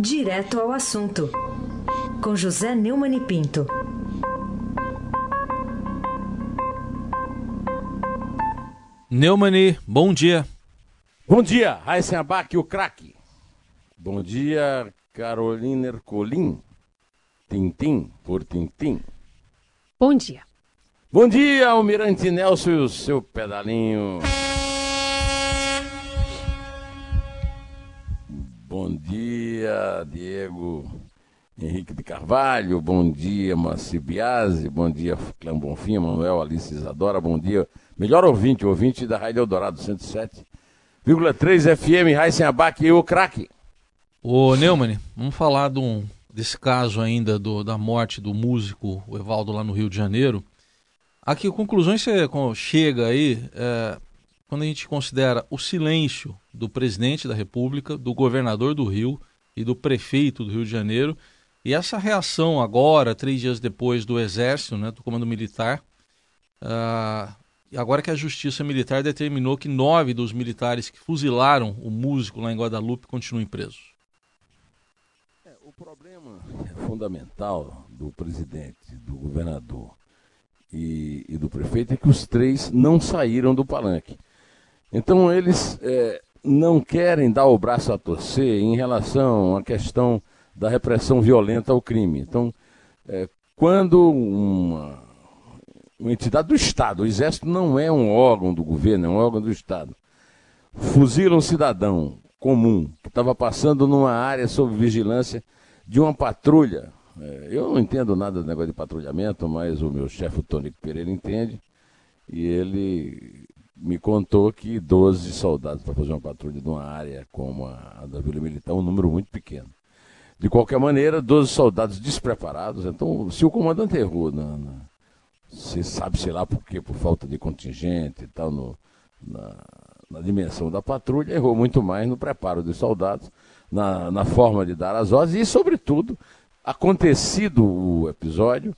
Direto ao assunto, com José Neumann e Pinto. Neumann, bom dia. Bom dia, Raíssa Abac, o craque. Bom dia, Carolina Ercolin, tintim por tintim. Bom dia. Bom dia, Almirante Nelson e o seu pedalinho. Bom dia, Diego Henrique de Carvalho. Bom dia, Marci Biasi. Bom dia, Clã Bonfim, Manuel Alice Isadora. Bom dia, melhor ouvinte da Rádio Eldorado, 107,3 FM, Raíssa Abac e o craque. Ô, Neumann, vamos falar desse caso ainda da morte do músico Evaldo lá no Rio de Janeiro. A que conclusões você chega aí... Quando a gente considera o silêncio do presidente da República, do governador do Rio e do prefeito do Rio de Janeiro, e essa reação agora, 3 dias depois do Exército, né, do Comando Militar, agora que a Justiça Militar determinou que 9 dos militares que fuzilaram o músico lá em Guadalupe continuem presos. O problema fundamental do presidente, do governador e do prefeito é que os 3 não saíram do palanque. Então eles não querem dar o braço a torcer em relação à questão da repressão violenta ao crime. Então, quando uma entidade do Estado, o Exército não é um órgão do governo, é um órgão do Estado, fuzila um cidadão comum que estava passando numa área sob vigilância de uma patrulha. Eu não entendo nada do negócio de patrulhamento, mas o meu chefe, o Tônico Pereira, entende, e ele... me contou que 12 soldados para fazer uma patrulha de uma área como a da Vila Militar, um número muito pequeno. De qualquer maneira, 12 soldados despreparados. Então, se o comandante errou, você sabe, sei lá por quê, por falta de contingente e tal, na dimensão da patrulha, errou muito mais no preparo dos soldados, na forma de dar as ordens e, sobretudo, acontecido o episódio,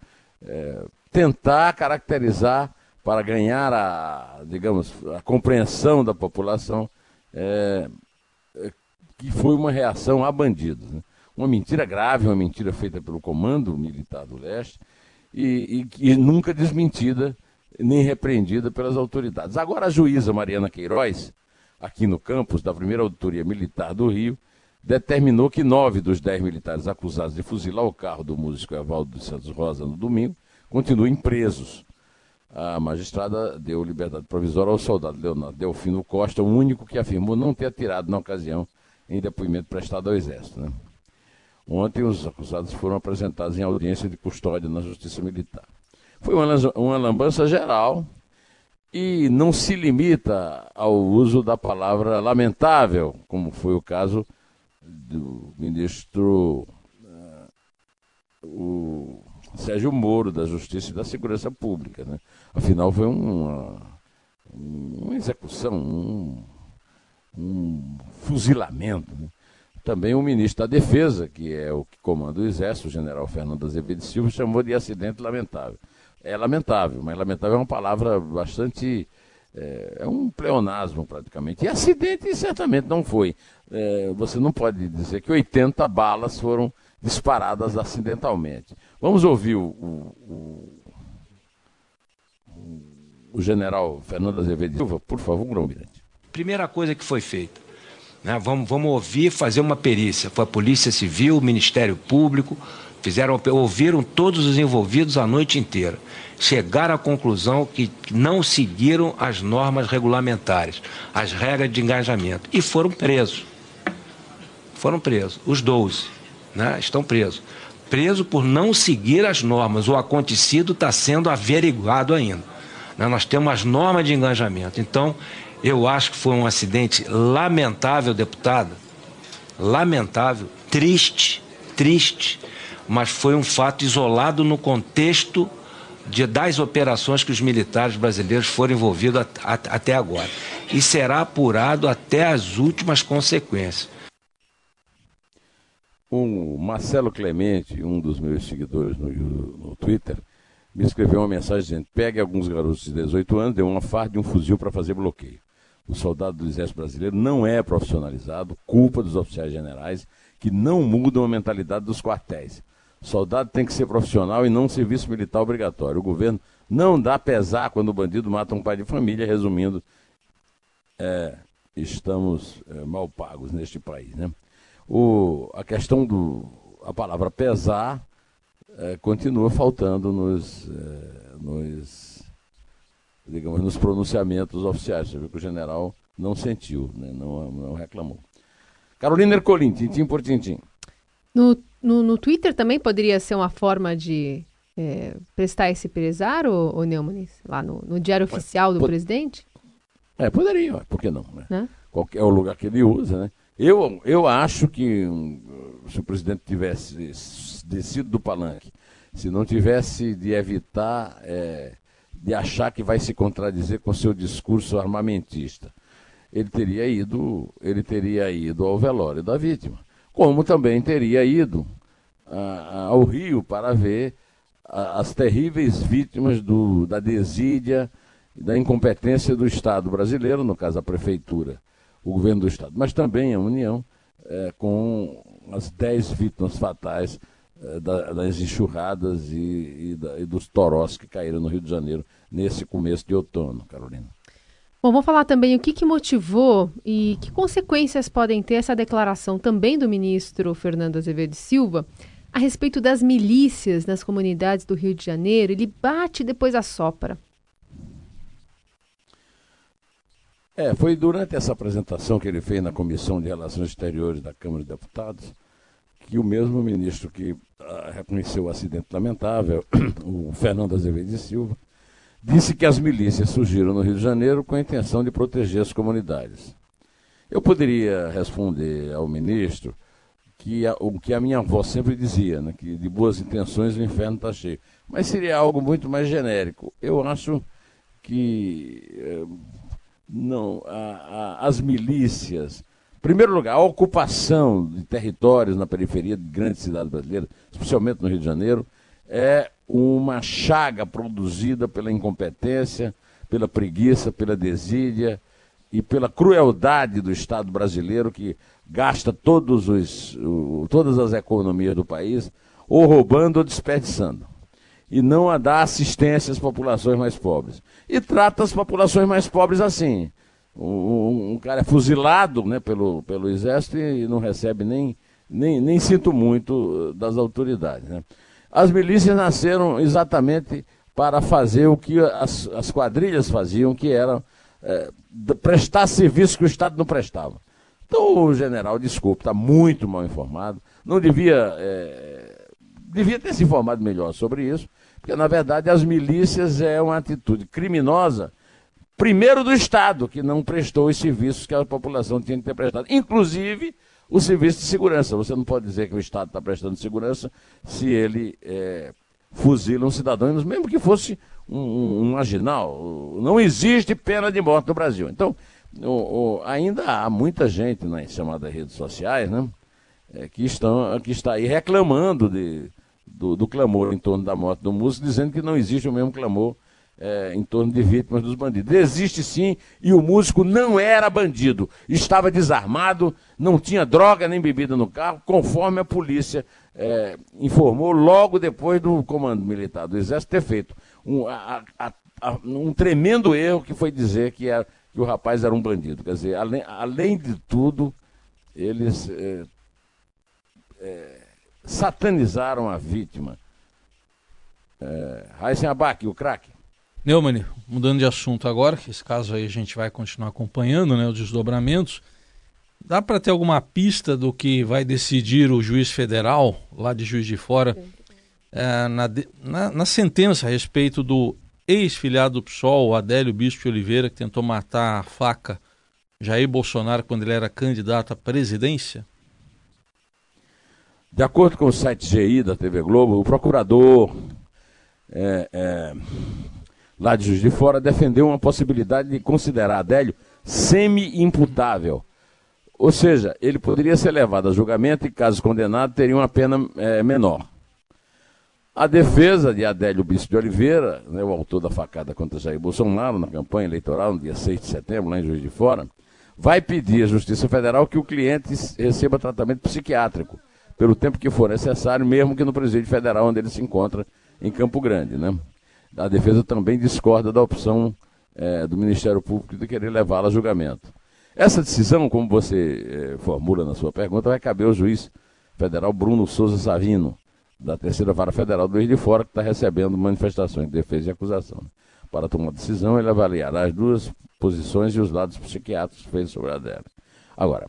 tentar caracterizar para ganhar a compreensão da população, que foi uma reação a bandidos. Né? Uma mentira grave, uma mentira feita pelo Comando Militar do Leste e nunca desmentida nem repreendida pelas autoridades. Agora a juíza Mariana Queiroz, aqui no campus da primeira Auditoria Militar do Rio, determinou que 9 dos 10 militares acusados de fuzilar o carro do músico Evaldo de Santos Rosa no domingo continuem presos. A magistrada deu liberdade provisória ao soldado Leonardo Delfino Costa, o único que afirmou não ter atirado na ocasião em depoimento prestado ao Exército. Né? Ontem, os acusados foram apresentados em audiência de custódia na Justiça Militar. Foi uma lambança geral e não se limita ao uso da palavra lamentável, como foi o caso do ministro o Sérgio Moro, da Justiça e da Segurança Pública. Né? Afinal, foi uma execução, um fuzilamento. Né? Também o ministro da Defesa, que é o que comanda o Exército, o general Fernando Azevedo Silva, chamou de acidente lamentável. É lamentável, mas lamentável é uma palavra bastante... É um pleonasmo, praticamente. E acidente certamente não foi. Você não pode dizer que 80 balas foram disparadas acidentalmente. Vamos ouvir o general Fernando Azevedo Silva, por favor, almirante. Primeira coisa que foi feita, né? Vamos ouvir, fazer uma perícia. Foi a Polícia Civil, o Ministério Público, ouviram todos os envolvidos a noite inteira. Chegaram à conclusão que não seguiram as normas regulamentares, as regras de engajamento. E foram presos. Foram presos, os 12, né? Estão presos. Preso por não seguir as normas. O acontecido está sendo averiguado ainda. Nós temos as normas de engajamento. Então, eu acho que foi um acidente lamentável, deputada. Lamentável, triste, mas foi um fato isolado no contexto das operações que os militares brasileiros foram envolvidos até agora. E será apurado até as últimas consequências. O Marcelo Clemente, um dos meus seguidores no Twitter, me escreveu uma mensagem dizendo: pegue alguns garotos de 18 anos, deu uma farda e um fuzil para fazer bloqueio. o soldado do Exército Brasileiro não é profissionalizado, culpa dos oficiais generais, que não mudam a mentalidade dos quartéis. Soldado tem que ser profissional e não serviço militar obrigatório. O governo não dá pesar quando o bandido mata um pai de família. Resumindo, estamos mal pagos neste país, né? A questão da palavra pesar continua faltando nos pronunciamentos oficiais. Você viu que o general não sentiu, né? não reclamou. Carolina Ercolin, tintim por tintim. No Twitter também poderia ser uma forma de prestar esse pesar, ou Neumann, lá no diário oficial do presidente? Poderia, por que não, né? Né? Qualquer lugar que ele usa, né? Eu acho que se o presidente tivesse descido do palanque, se não tivesse de evitar, de achar que vai se contradizer com seu discurso armamentista, ele teria ido ao velório da vítima, como também teria ido ao Rio para ver as terríveis vítimas da desídia e da incompetência do Estado brasileiro, no caso a Prefeitura, o Governo do Estado, mas também a União, com as 10 vítimas fatais das enxurradas e dos torós que caíram no Rio de Janeiro nesse começo de outono, Carolina. Bom, vamos falar também o que motivou e que consequências podem ter essa declaração também do ministro Fernando Azevedo Silva a respeito das milícias nas comunidades do Rio de Janeiro. Ele bate e depois assopra. Foi durante essa apresentação que ele fez na Comissão de Relações Exteriores da Câmara dos Deputados que o mesmo ministro que reconheceu o acidente lamentável, o Fernando Azevedo Silva, disse que as milícias surgiram no Rio de Janeiro com a intenção de proteger as comunidades. Eu poderia responder ao ministro que o que a minha avó sempre dizia, né, que de boas intenções o inferno está cheio. Mas seria algo muito mais genérico. Eu acho que as milícias... Em primeiro lugar, a ocupação de territórios na periferia de grandes cidades brasileiras, especialmente no Rio de Janeiro, é uma chaga produzida pela incompetência, pela preguiça, pela desídia e pela crueldade do Estado brasileiro, que gasta todas as economias do país ou roubando ou desperdiçando, e não a dar assistência às populações mais pobres. E trata as populações mais pobres assim. Um cara é fuzilado, né, pelo Exército e não recebe nem sinto muito das autoridades, né? As milícias nasceram exatamente para fazer o que as quadrilhas faziam, que era prestar serviço que o Estado não prestava. Então o general, desculpe, está muito mal informado, não devia, devia ter se informado melhor sobre isso, porque na verdade as milícias é uma atitude criminosa, primeiro do Estado, que não prestou os serviços que a população tinha que ter prestado, inclusive o serviço de segurança. Você não pode dizer que o Estado está prestando segurança se ele fuzila um cidadão, mesmo que fosse um marginal. Não existe pena de morte no Brasil. Então, ainda há muita gente nas chamadas redes sociais, né, que está aí reclamando do clamor em torno da morte do músico, dizendo que não existe o mesmo clamor em torno de vítimas dos bandidos. Existe sim, e o músico não era bandido, estava desarmado, não tinha droga nem bebida no carro, conforme a polícia informou logo depois do comando militar do Exército ter feito um tremendo erro, que foi dizer que o rapaz era um bandido. Quer dizer, além de tudo, eles satanizaram a vítima. Raíssa Abac, o craque. Neumann, mudando de assunto agora, que esse caso aí a gente vai continuar acompanhando, né, os desdobramentos. Dá para ter alguma pista do que vai decidir o juiz federal, lá de Juiz de Fora, na sentença a respeito do ex-filiado do PSOL, Adélio Bispo de Oliveira, que tentou matar a faca Jair Bolsonaro quando ele era candidato à presidência? De acordo com o site GI da TV Globo, o procurador... lá de Juiz de Fora, defendeu uma possibilidade de considerar Adélio semi-imputável. Ou seja, ele poderia ser levado a julgamento e, caso condenado, teria uma pena menor. A defesa de Adélio Bispo de Oliveira, né, o autor da facada contra Jair Bolsonaro na campanha eleitoral no dia 6 de setembro, lá em Juiz de Fora, vai pedir à Justiça Federal que o cliente receba tratamento psiquiátrico pelo tempo que for necessário, mesmo que no presídio federal onde ele se encontra em Campo Grande, né? A defesa também discorda da opção do Ministério Público de querer levá-la a julgamento. Essa decisão, como você formula na sua pergunta, vai caber ao juiz federal Bruno Souza Savino, da Terceira Vara Federal do Juiz de Fora, que está recebendo manifestações de defesa e acusação. Para tomar decisão, ele avaliará as duas posições e os lados psiquiátricos feitos sobre a dela. Agora,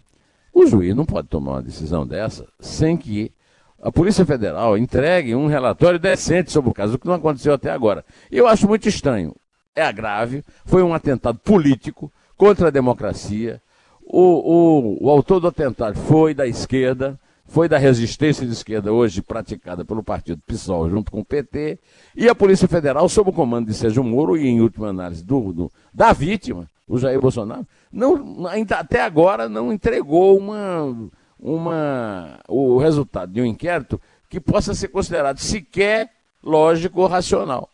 o juiz não pode tomar uma decisão dessa sem que a Polícia Federal entregue um relatório decente sobre o caso, o que não aconteceu até agora. E eu acho muito estranho. É grave, foi um atentado político contra a democracia. O autor do atentado foi da esquerda, foi da resistência de esquerda hoje praticada pelo partido PSOL junto com o PT, e a Polícia Federal, sob o comando de Sérgio Moro e, em última análise, da vítima, o Jair Bolsonaro, até agora não entregou o resultado de um inquérito que possa ser considerado sequer lógico ou racional.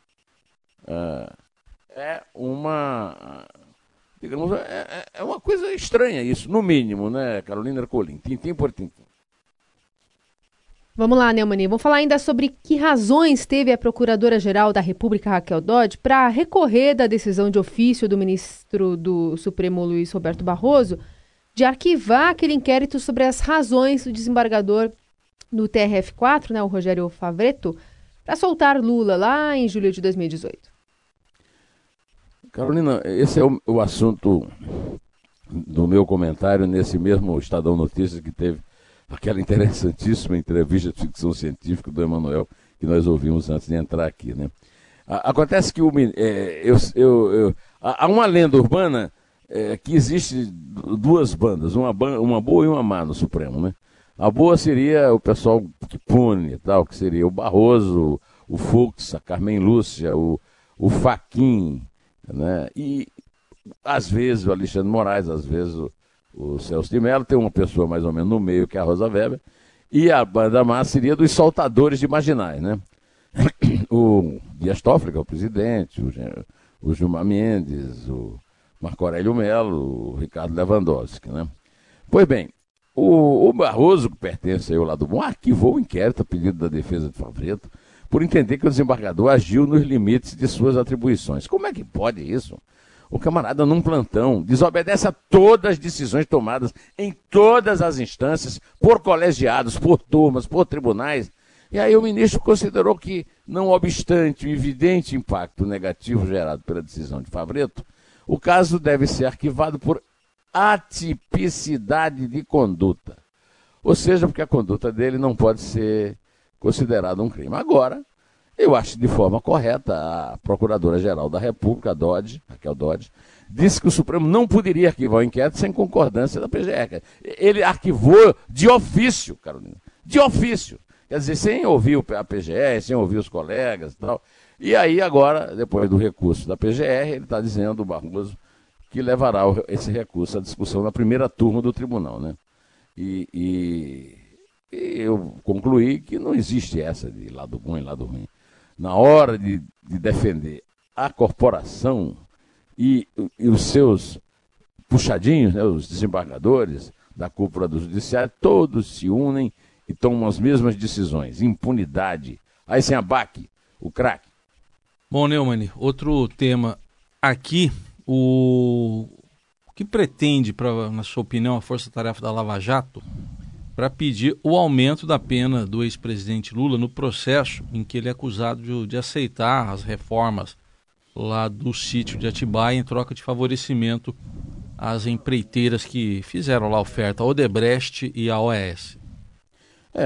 É uma coisa estranha isso, no mínimo, né, Carolina Ercolin? Tintim por tintim. Vamos lá, Neumann. Vamos falar ainda sobre que razões teve a Procuradora-Geral da República, Raquel Dodge, para recorrer da decisão de ofício do ministro do Supremo, Luiz Roberto Barroso, de arquivar aquele inquérito sobre as razões do desembargador do TRF4, né, o Rogério Favretto, para soltar Lula lá em julho de 2018. Carolina, esse é o assunto do meu comentário nesse mesmo Estadão Notícias que teve aquela interessantíssima entrevista de ficção científica do Emanuel, que nós ouvimos antes de entrar aqui, né? Acontece que há uma lenda urbana que existe duas bandas, uma boa e uma má no Supremo, né? A boa seria o pessoal que pune e tal, que seria o Barroso, o Fux, a Carmen Lúcia, o Fachin, né? E às vezes o Alexandre Moraes, às vezes o Celso de Mello, tem uma pessoa mais ou menos no meio, que é a Rosa Weber, e a banda má seria dos saltadores de marginais, né? O Dias Toffoli, que é o presidente, o Gilmar Mendes, o Marco Aurélio Mello, o Ricardo Lewandowski, né? Pois bem, o Barroso, que pertence aí ao lado bom, arquivou o inquérito a pedido da defesa de Favretto, por entender que o desembargador agiu nos limites de suas atribuições. Como é que pode isso? O camarada, num plantão, desobedece a todas as decisões tomadas em todas as instâncias, por colegiados, por turmas, por tribunais. E aí o ministro considerou que, não obstante o evidente impacto negativo gerado pela decisão de Favretto, o caso deve ser arquivado por atipicidade de conduta. Ou seja, porque a conduta dele não pode ser considerada um crime. Agora, eu acho de forma correta, a Procuradora-Geral da República, Raquel Dodge, disse que o Supremo não poderia arquivar o inquérito sem concordância da PGR. Ele arquivou de ofício, Carolina, de ofício. Quer dizer, sem ouvir a PGR, sem ouvir os colegas e tal. E aí agora, depois do recurso da PGR, ele está dizendo, o Barroso, que levará esse recurso à discussão na primeira turma do tribunal, né? E eu concluí que não existe essa de lado bom e lado ruim. Na hora de defender a corporação e os seus puxadinhos, né, os desembargadores da cúpula do judiciário, todos se unem e tomam as mesmas decisões. Impunidade. Aí sem Abac, o craque. Bom, Neumann, outro tema aqui, o que pretende, na sua opinião, a força-tarefa da Lava Jato para pedir o aumento da pena do ex-presidente Lula no processo em que ele é acusado de aceitar as reformas lá do sítio de Atibaia em troca de favorecimento às empreiteiras que fizeram lá a oferta à Odebrecht e à OAS.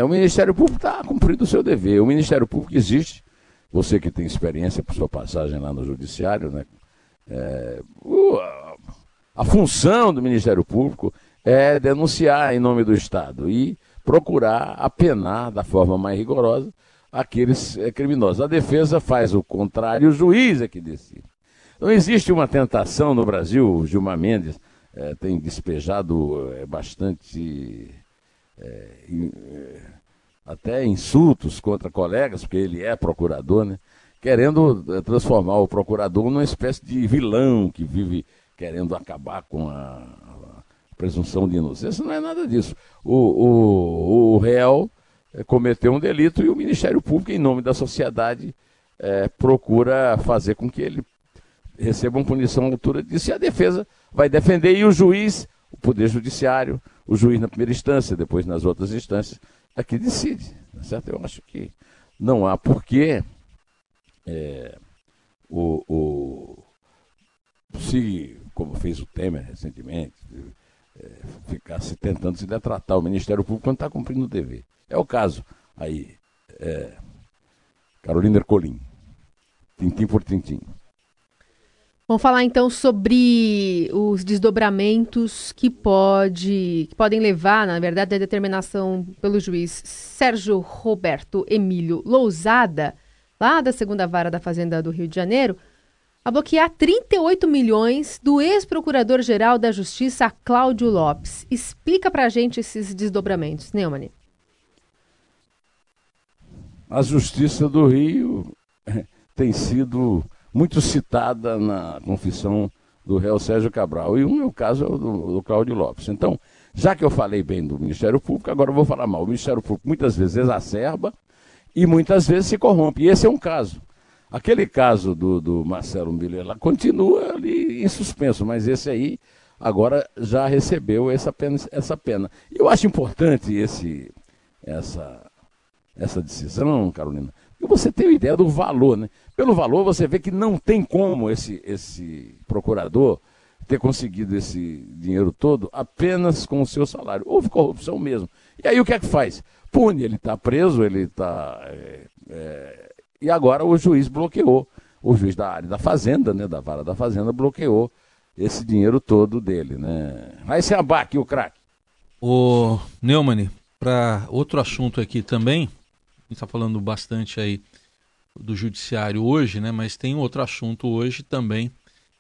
O Ministério Público está cumprindo o seu dever. O Ministério Público existe. Você que tem experiência por sua passagem lá no Judiciário, né? A função do Ministério Público é denunciar em nome do Estado e procurar apenar da forma mais rigorosa aqueles criminosos. A defesa faz o contrário, o juiz é que decide. Não existe uma tentação no Brasil, o Gilmar Mendes tem despejado bastante até insultos contra colegas, porque ele é procurador, né? Querendo transformar o procurador numa espécie de vilão que vive querendo acabar com a presunção de inocência. Não é nada disso. O réu cometeu um delito e o Ministério Público, em nome da sociedade, procura fazer com que ele receba uma punição à altura disso. E a defesa vai defender, e o juiz, o Poder Judiciário, o juiz na primeira instância, depois nas outras instâncias, é que decide. Certo? Eu acho que não há porquê se, como fez o Temer recentemente, ficasse tentando se detratar o Ministério Público quando está cumprindo o dever. É o caso aí, Carolina Ercolin, tintim por tintim. Vamos falar então sobre os desdobramentos que podem levar, na verdade, à determinação pelo juiz Sérgio Roberto Emílio Lousada, lá da Segunda Vara da Fazenda do Rio de Janeiro, a bloquear 38 milhões do ex-procurador-geral da Justiça, Cláudio Lopes. Explica pra gente esses desdobramentos, Neumann. A Justiça do Rio tem sido muito citada na confissão do réu Sérgio Cabral. E o meu caso é o do Cláudio Lopes. Então, já que eu falei bem do Ministério Público, agora eu vou falar mal. O Ministério Público muitas vezes exacerba e muitas vezes se corrompe. E esse é um caso. Aquele caso do Marcelo Miller lá continua ali em suspenso, mas esse aí agora já recebeu essa pena. E eu acho importante essa decisão, Carolina, que você tem uma ideia do valor, né? Pelo valor você vê que não tem como esse procurador ter conseguido esse dinheiro todo apenas com o seu salário. Houve corrupção mesmo. E aí o que é que faz? Pune, ele está preso, ele está... E agora o juiz bloqueou, o juiz da área da Fazenda, né, da Vara da Fazenda, bloqueou esse dinheiro todo dele, né? Raíssa Abac, o craque. Ô, Neumann, para outro assunto aqui também, a gente está falando bastante aí do judiciário hoje, né? Mas tem outro assunto hoje também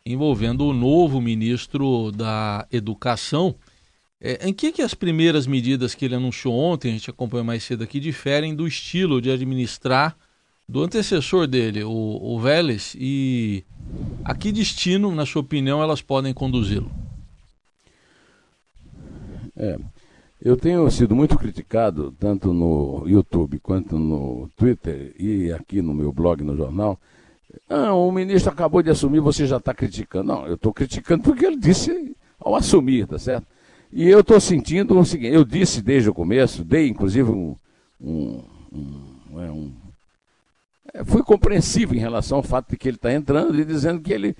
envolvendo o novo ministro da Educação. Em que as primeiras medidas que ele anunciou ontem, a gente acompanhou mais cedo aqui, diferem do estilo de administrar do antecessor dele, o Vélez, e a que destino, na sua opinião, elas podem conduzi-lo? Eu tenho sido muito criticado, tanto no YouTube quanto no Twitter e aqui no meu blog, no jornal. Ah, o ministro acabou de assumir, você já está criticando. Não, eu estou criticando porque ele disse ao assumir, tá certo? E eu estou sentindo o seguinte, eu disse desde o começo, dei inclusive fui compreensivo em relação ao fato de que ele está entrando e dizendo que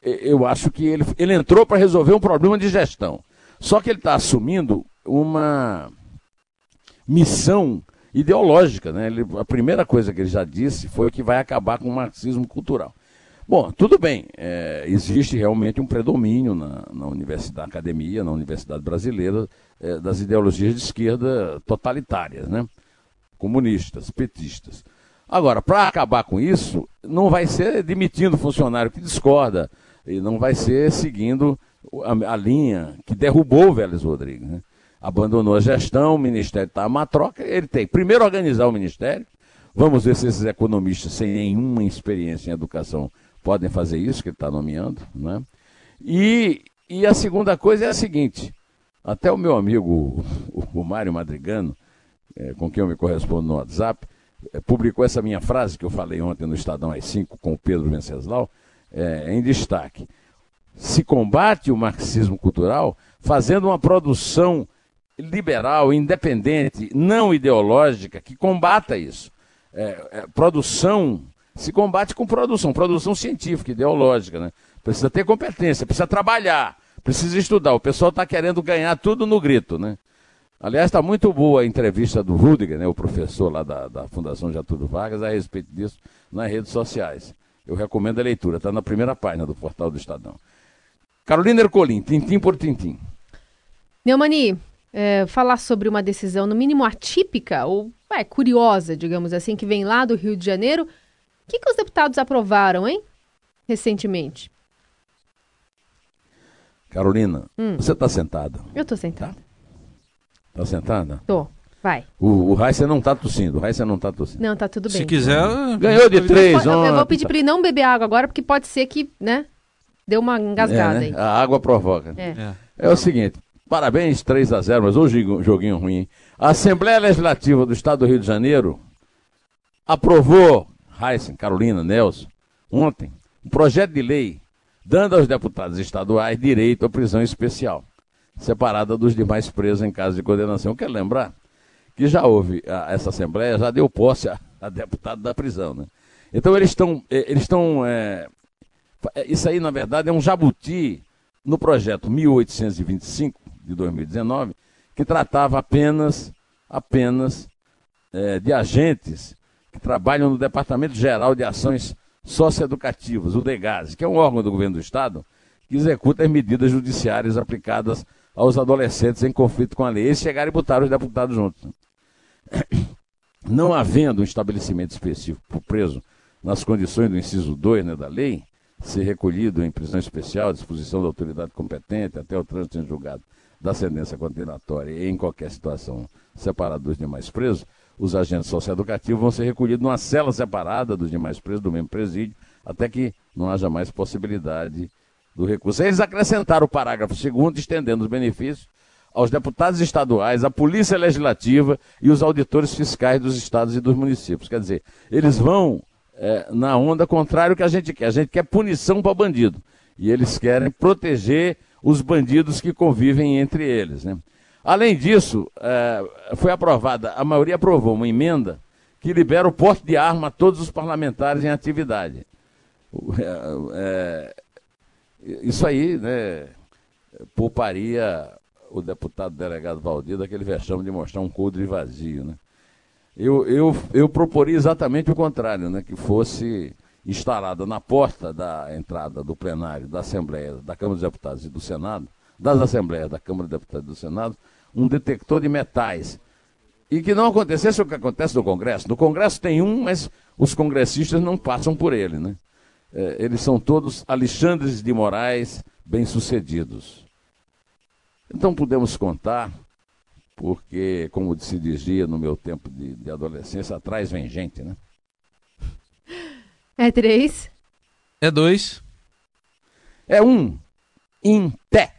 eu acho que ele entrou para resolver um problema de gestão. Só que ele está assumindo uma missão ideológica, né? A primeira coisa que ele já disse foi que vai acabar com o marxismo cultural. Bom, tudo bem, existe realmente um predomínio na Universidade Brasileira, das ideologias de esquerda totalitárias, né? Comunistas, petistas. Agora, para acabar com isso, não vai ser demitindo funcionário que discorda, e não vai ser seguindo a linha que derrubou o Vélez Rodrigues, né? Abandonou a gestão, o Ministério está uma troca, ele tem primeiro organizar o Ministério, vamos ver se esses economistas sem nenhuma experiência em educação podem fazer isso que ele está nomeando, né? E a segunda coisa é a seguinte, até o meu amigo, o Mário Madrigano, com quem eu me correspondo no WhatsApp, publicou essa minha frase que eu falei ontem no Estadão às 5 com o Pedro Venceslau, em destaque. Se combate o marxismo cultural fazendo uma produção liberal, independente, não ideológica, que combata isso. Produção se combate com produção científica, ideológica, né? Precisa ter competência, precisa trabalhar, precisa estudar. O pessoal está querendo ganhar tudo no grito, né? Aliás, está muito boa a entrevista do Rudiger, né, o professor lá da Fundação Getúlio Vargas, a respeito disso nas redes sociais. Eu recomendo a leitura, está na primeira página do portal do Estadão. Carolina Ercolin, tintim por tintim. Neumann, falar sobre uma decisão no mínimo atípica ou curiosa, digamos assim, que vem lá do Rio de Janeiro. O que os deputados aprovaram, hein, recentemente? Carolina, você está sentada? Eu estou sentada. Tá sentada? Estou. Vai. O Raíssa não tá tossindo, o Raíssa não tá tossindo. Não, tá tudo bem. Se quiser... Ganhou de 3 ontem. Eu vou pedir pra ele não beber água agora, porque pode ser que, né, deu uma engasgada aí. A água provoca. É o seguinte, parabéns, 3-0, mas hoje joguinho ruim, hein? A Assembleia Legislativa do Estado do Rio de Janeiro aprovou, Raíssa, Carolina, Nelson, ontem, um projeto de lei dando aos deputados estaduais direito à prisão especial, separada dos demais presos em caso de condenação. Eu quero lembrar que já houve, essa Assembleia já deu posse a deputado da prisão, né? Então eles estão isso aí, na verdade, é um jabuti no projeto 1825 de 2019, que tratava apenas de agentes que trabalham no Departamento Geral de Ações Socioeducativas, o DEGASE, que é um órgão do governo do Estado que executa as medidas judiciárias aplicadas aos adolescentes em conflito com a lei. Eles chegaram e botaram os deputados juntos. Não havendo um estabelecimento específico para o preso nas condições do inciso 2, né, da lei, ser recolhido em prisão especial, à disposição da autoridade competente, até o trânsito em julgado da sentença condenatória e em qualquer situação separada dos demais presos, os agentes socioeducativos vão ser recolhidos numa cela separada dos demais presos do mesmo presídio, até que não haja mais possibilidade do recurso. Eles acrescentaram o parágrafo 2º, estendendo os benefícios aos deputados estaduais, à Polícia Legislativa e os auditores fiscais dos estados e dos municípios. Quer dizer, eles vão na onda contrária ao que a gente quer. A gente quer punição para bandido. E eles querem proteger os bandidos que convivem entre eles, né? Além disso, foi aprovada, a maioria aprovou uma emenda que libera o porte de arma a todos os parlamentares em atividade. Isso aí, né, pouparia o deputado delegado Valdir daquele vexame de mostrar um coldre vazio, né? Eu proporia exatamente o contrário, né, que fosse instalada na porta da entrada do plenário da Assembleia, da Câmara dos Deputados e do Senado, das Assembleias da Câmara dos Deputados e do Senado, um detector de metais. E que não acontecesse o que acontece no Congresso. No Congresso tem um, mas os congressistas não passam por ele, né? Eles são todos Alexandres de Moraes bem-sucedidos. Então podemos contar, porque, como se dizia no meu tempo de adolescência, atrás vem gente, né? É 3. É 2. É 1. Em pé.